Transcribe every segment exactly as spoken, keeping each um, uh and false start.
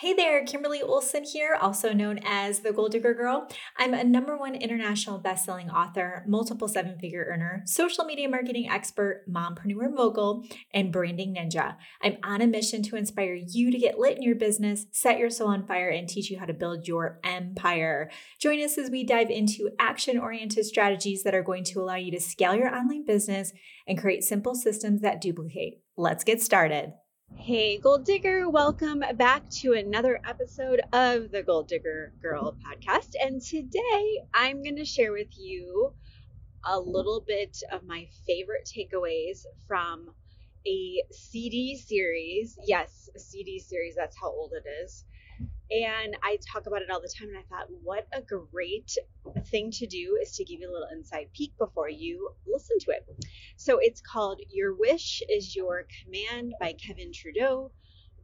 Hey there, Kimberly Olson here, also known as The Goal Digger Girl. I'm a number one international best-selling author, multiple seven-figure earner, social media marketing expert, mompreneur mogul, and branding ninja. I'm on a mission to inspire you to get lit in your business, set your soul on fire, and teach you how to build your empire. Join us as we dive into action-oriented strategies that are going to allow you to scale your online business and create simple systems that duplicate. Let's get started. Hey, Gold Digger, welcome back to another episode of the Gold Digger Girl podcast. And today I'm going to share with you a little bit of my favorite takeaways from a C D series. Yes, a C D series. That's how old it is. And I talk about it all the time. And I thought, what a great thing to do is to give you a little inside peek before you listen to it. So it's called Your Wish is Your Command by Kevin Trudeau.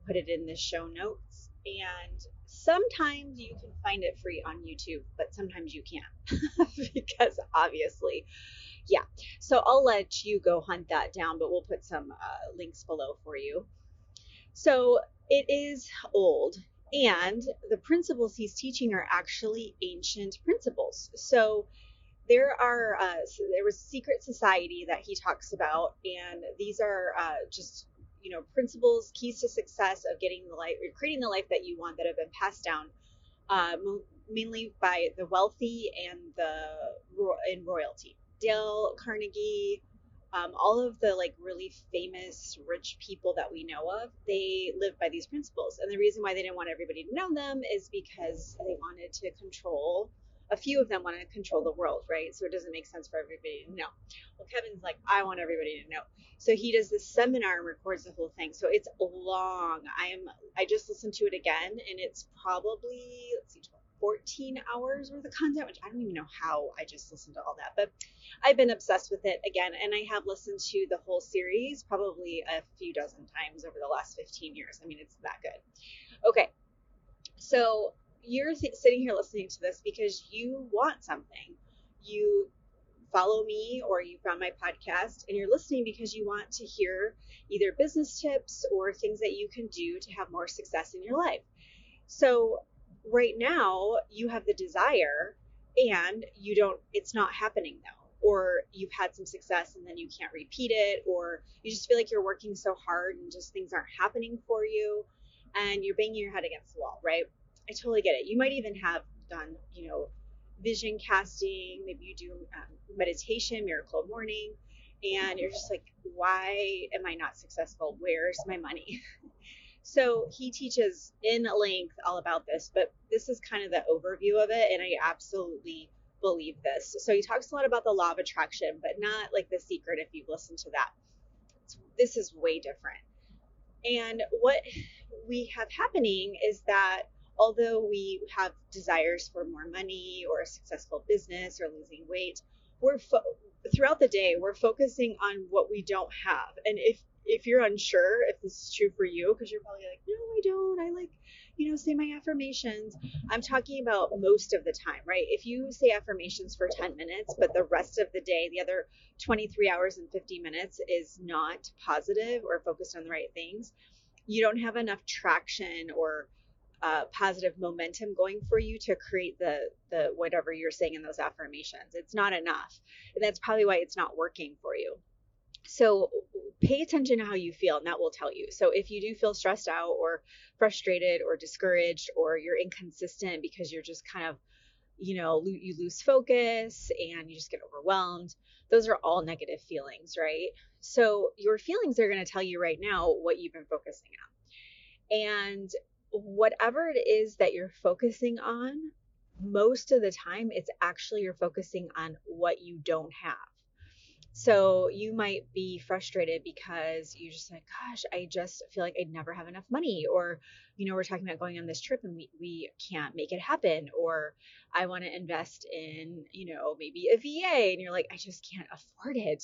Put it in the show notes. And sometimes you can find it free on YouTube, but sometimes you can't because obviously, yeah. So I'll let you go hunt that down, but we'll put some uh, links below for you. So it is old. And the principles he's teaching are actually ancient principles. So there are uh, so there was a secret society that he talks about, and these are uh, just you know principles, keys to success of getting the life or creating the life that you want that have been passed down uh, mainly by the wealthy and the and royalty. Dale Carnegie. Um, all of the like really famous rich people that we know of, they live by these principles. And the reason why they didn't want everybody to know them is because they wanted to control, a few of them wanted to control the world, right? So it doesn't make sense for everybody to know. Well, Kevin's like, I want everybody to know. So he does this seminar and records the whole thing. So it's long. I am, I just listened to it again and it's probably, let's see, fourteen hours worth of content, which I don't even know how I just listened to all that, but I've been obsessed with it again. And I have listened to the whole series probably a few dozen times over the last fifteen years. I mean, it's that good. Okay. So you're th- sitting here listening to this because you want something. You follow me or you found my podcast and you're listening because you want to hear either business tips or things that you can do to have more success in your life. So right now you have the desire and you don't, it's not happening though, or you've had some success and then you can't repeat it, or you just feel like you're working so hard and just things aren't happening for you and you're banging your head against the wall, right? I totally get it. You might even have done, you know, vision casting. Maybe you do um, meditation, Miracle Morning, and you're just like, why am I not successful? Where's my money? So he teaches in length all about this, but this is kind of the overview of it. And I absolutely believe this. So he talks a lot about the law of attraction, but not like The Secret. If you've listened to that, it's, this is way different. And what we have happening is that although we have desires for more money or a successful business or losing weight, we're fo- throughout the day, we're focusing on what we don't have. And if If you're unsure if this is true for you, because you're probably like, no, I don't. I like, you know, say my affirmations. I'm talking about most of the time, right? If you say affirmations for ten minutes, but the rest of the day, the other twenty-three hours and fifty minutes is not positive or focused on the right things, you don't have enough traction or uh, positive momentum going for you to create the the whatever you're saying in those affirmations. It's not enough. And that's probably why it's not working for you. So pay attention to how you feel, and that will tell you. So if you do feel stressed out or frustrated or discouraged, or you're inconsistent because you're just kind of, you know, you lose focus and you just get overwhelmed, those are all negative feelings, right? So your feelings are going to tell you right now what you've been focusing on. And whatever it is that you're focusing on, most of the time, it's actually you're focusing on what you don't have. So you might be frustrated because you're just like, gosh, I just feel like I'd never have enough money. Or, you know, we're talking about going on this trip and we, we can't make it happen. Or I want to invest in, you know, maybe a V A and you're like, I just can't afford it.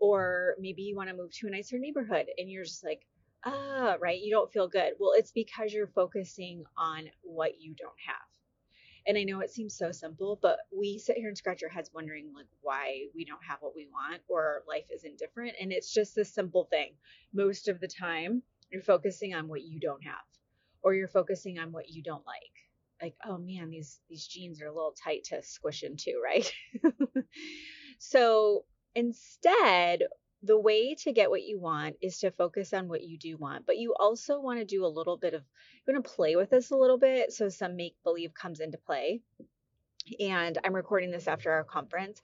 Or maybe you want to move to a nicer neighborhood and you're just like, ah, right. You don't feel good. Well, it's because you're focusing on what you don't have. And I know it seems so simple, but we sit here and scratch our heads wondering like why we don't have what we want or life isn't different. And it's just this simple thing. Most of the time, you're focusing on what you don't have or you're focusing on what you don't like. Like, oh man, these, these jeans are a little tight to squish into, right? So instead, the way to get what you want is to focus on what you do want, but you also want to do a little bit of, you want to play with this a little bit. So some make-believe comes into play. And I'm recording this after our conference.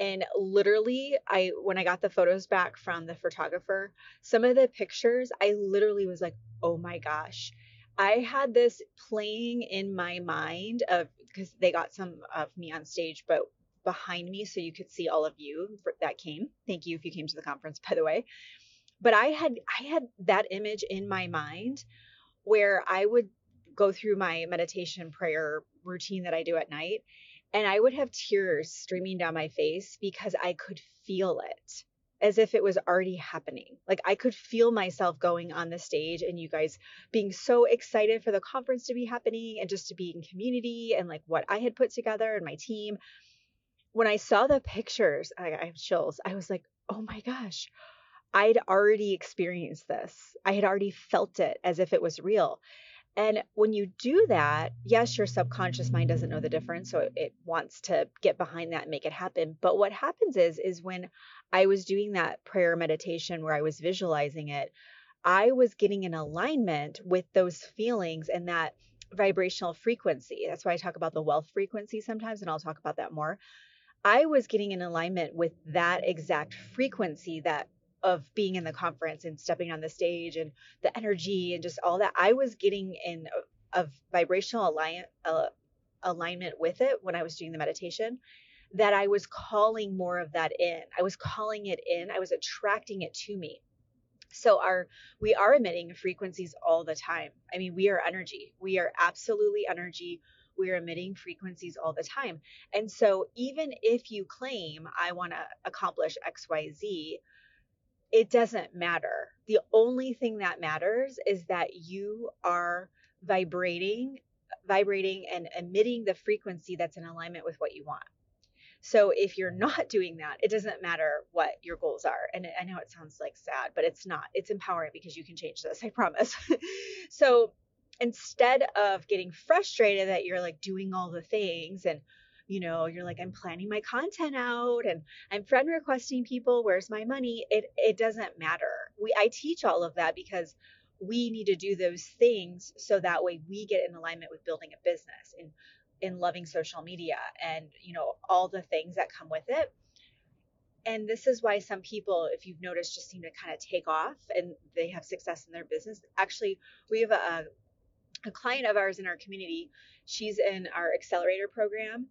And literally, I when I got the photos back from the photographer, some of the pictures, I literally was like, oh my gosh. I had this playing in my mind of, because they got some of me on stage, but behind me, so you could see all of you for, that came. Thank you if you came to the conference, by the way. But I had I had that image in my mind where I would go through my meditation prayer routine that I do at night, and I would have tears streaming down my face because I could feel it, as if it was already happening. Like I could feel myself going on the stage and you guys being so excited for the conference to be happening and just to be in community and like what I had put together and my team. When I saw the pictures, I, I have chills. I was like, oh my gosh, I'd already experienced this. I had already felt it as if it was real. And when you do that, yes, your subconscious mind doesn't know the difference. So it, it wants to get behind that and make it happen. But what happens is, is when I was doing that prayer meditation where I was visualizing it, I was getting in alignment with those feelings and that vibrational frequency. That's why I talk about the wealth frequency sometimes, and I'll talk about that more. I was getting in alignment with that exact frequency that of being in the conference and stepping on the stage and the energy and just all that. I was getting in a, a vibrational align, uh, alignment with it when I was doing the meditation, that I was calling more of that in. I was calling it in. I was attracting it to me. So our, we are emitting frequencies all the time. I mean, we are energy. We are absolutely energy. We are emitting frequencies all the time. And so even if you claim, I want to accomplish X, Y, Z, it doesn't matter. The only thing that matters is that you are vibrating, vibrating and emitting the frequency that's in alignment with what you want. So if you're not doing that, it doesn't matter what your goals are. And I know it sounds like sad, but it's not. It's empowering because you can change this, I promise. So instead of getting frustrated that you're like doing all the things and, you know, you're like, I'm planning my content out and I'm friend requesting people, where's my money? It it doesn't matter. We I teach all of that because we need to do those things so that way we get in alignment with building a business and in loving social media and, you know, all the things that come with it. And this is why some people, if you've noticed, just seem to kind of take off and they have success in their business. Actually, we have a, a client of ours in our community. She's in our accelerator program.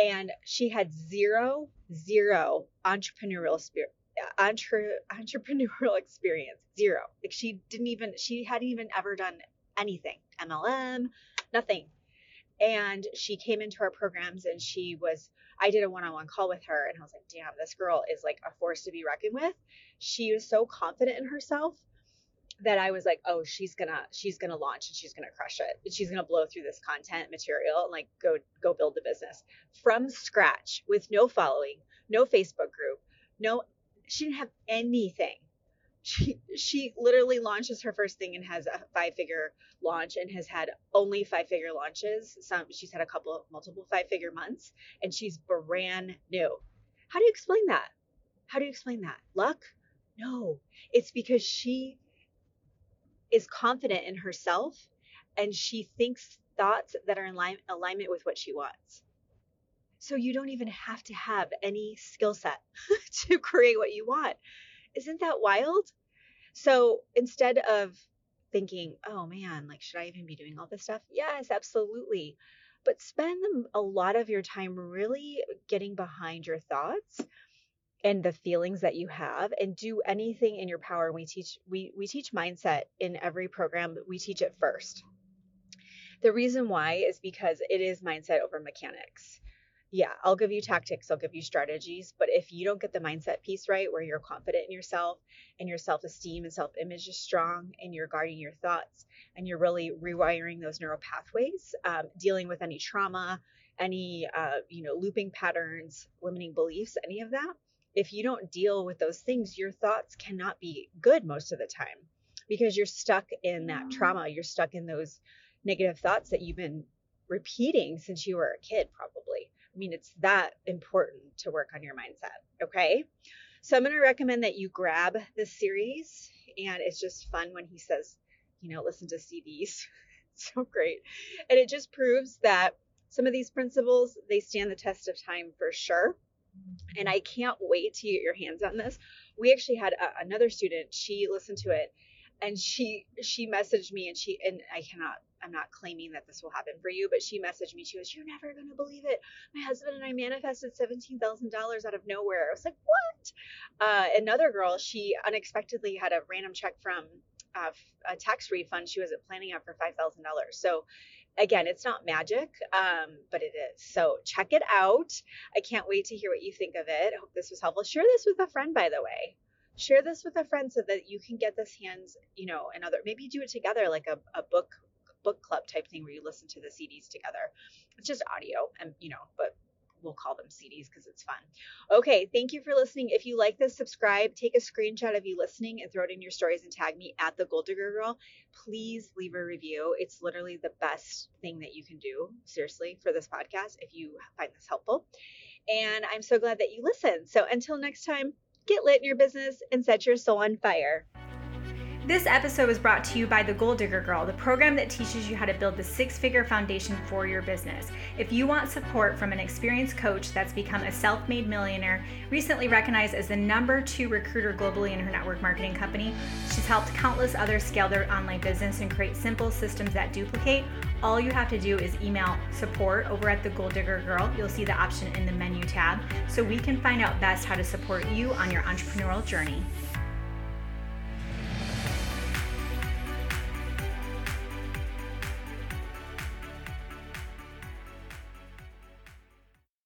And she had zero, zero entrepreneurial spirit, entre, entrepreneurial experience, zero. Like she didn't even, she hadn't even ever done anything, M L M, nothing. And she came into our programs and she was, I did a one-on-one call with her and I was like, damn, this girl is like a force to be reckoned with. She was so confident in herself that I was like, oh, she's gonna, she's gonna launch and she's gonna crush it. And she's gonna blow through this content material and like go, go build the business from scratch with no following, no Facebook group, no, she didn't have anything. She, she literally launches her first thing and has a five figure launch and has had only five figure launches. Some, she's had a couple of multiple five figure months and she's brand new. How do you explain that? How do you explain that? Luck? No, it's because she is confident in herself and she thinks thoughts that are in line, alignment with what she wants. So you don't even have to have any skill set to create what you want. Isn't that wild? So instead of thinking, oh man, like, should I even be doing all this stuff? Yes, absolutely. But spend a lot of your time really getting behind your thoughts and the feelings that you have, and do anything in your power. We teach, we, we teach mindset in every program, but we teach it first. The reason why is because it is mindset over mechanics. Yeah, I'll give you tactics, I'll give you strategies, but if you don't get the mindset piece right, where you're confident in yourself and your self-esteem and self-image is strong and you're guarding your thoughts and you're really rewiring those neural pathways, um, dealing with any trauma, any, uh, you know, looping patterns, limiting beliefs, any of that. If you don't deal with those things, your thoughts cannot be good most of the time. because you're stuck in that trauma. You're stuck in those negative thoughts that you've been repeating since you were a kid, probably. I mean, it's that important to work on your mindset. Okay. So I'm going to recommend that you grab this series, and it's just fun when he says, you know, listen to C Ds. So great. And it just proves that some of these principles, they stand the test of time for sure. And I can't wait to get your hands on this. We actually had a, another student, she listened to it, and she, she messaged me, and she, and I cannot, I'm not claiming that this will happen for you, but she messaged me. She was, you're never going to believe it. My husband and I manifested seventeen thousand dollars out of nowhere. I was like, what? Uh, another girl, she unexpectedly had a random check from uh, a tax refund she wasn't planning on for five thousand dollars. So again, it's not magic, um, but it is. So check it out. I can't wait to hear what you think of it. I hope this was helpful. Share this with a friend, by the way. Share this with a friend so that you can get this hands, you know, and other, maybe do it together, like a, a book book club type thing where you listen to the C Ds together. It's just audio, and you know, but we'll call them C Ds because it's fun. Okay, thank you for listening. If you like this, subscribe, take a screenshot of you listening and throw it in your stories and tag me at The Gold Digger Girl. Please leave a review. It's literally the best thing that you can do, seriously, for this podcast if you find this helpful. And I'm so glad that you listen. So until next time, get lit in your business and set your soul on fire. This episode was brought to you by The Gold Digger Girl, the program that teaches you how to build the six-figure foundation for your business. If you want support from an experienced coach that's become a self-made millionaire, recently recognized as the number two recruiter globally in her network marketing company, she's helped countless others scale their online business and create simple systems that duplicate, all you have to do is email support over at The Gold Digger Girl. You'll see the option in the menu tab so we can find out best how to support you on your entrepreneurial journey.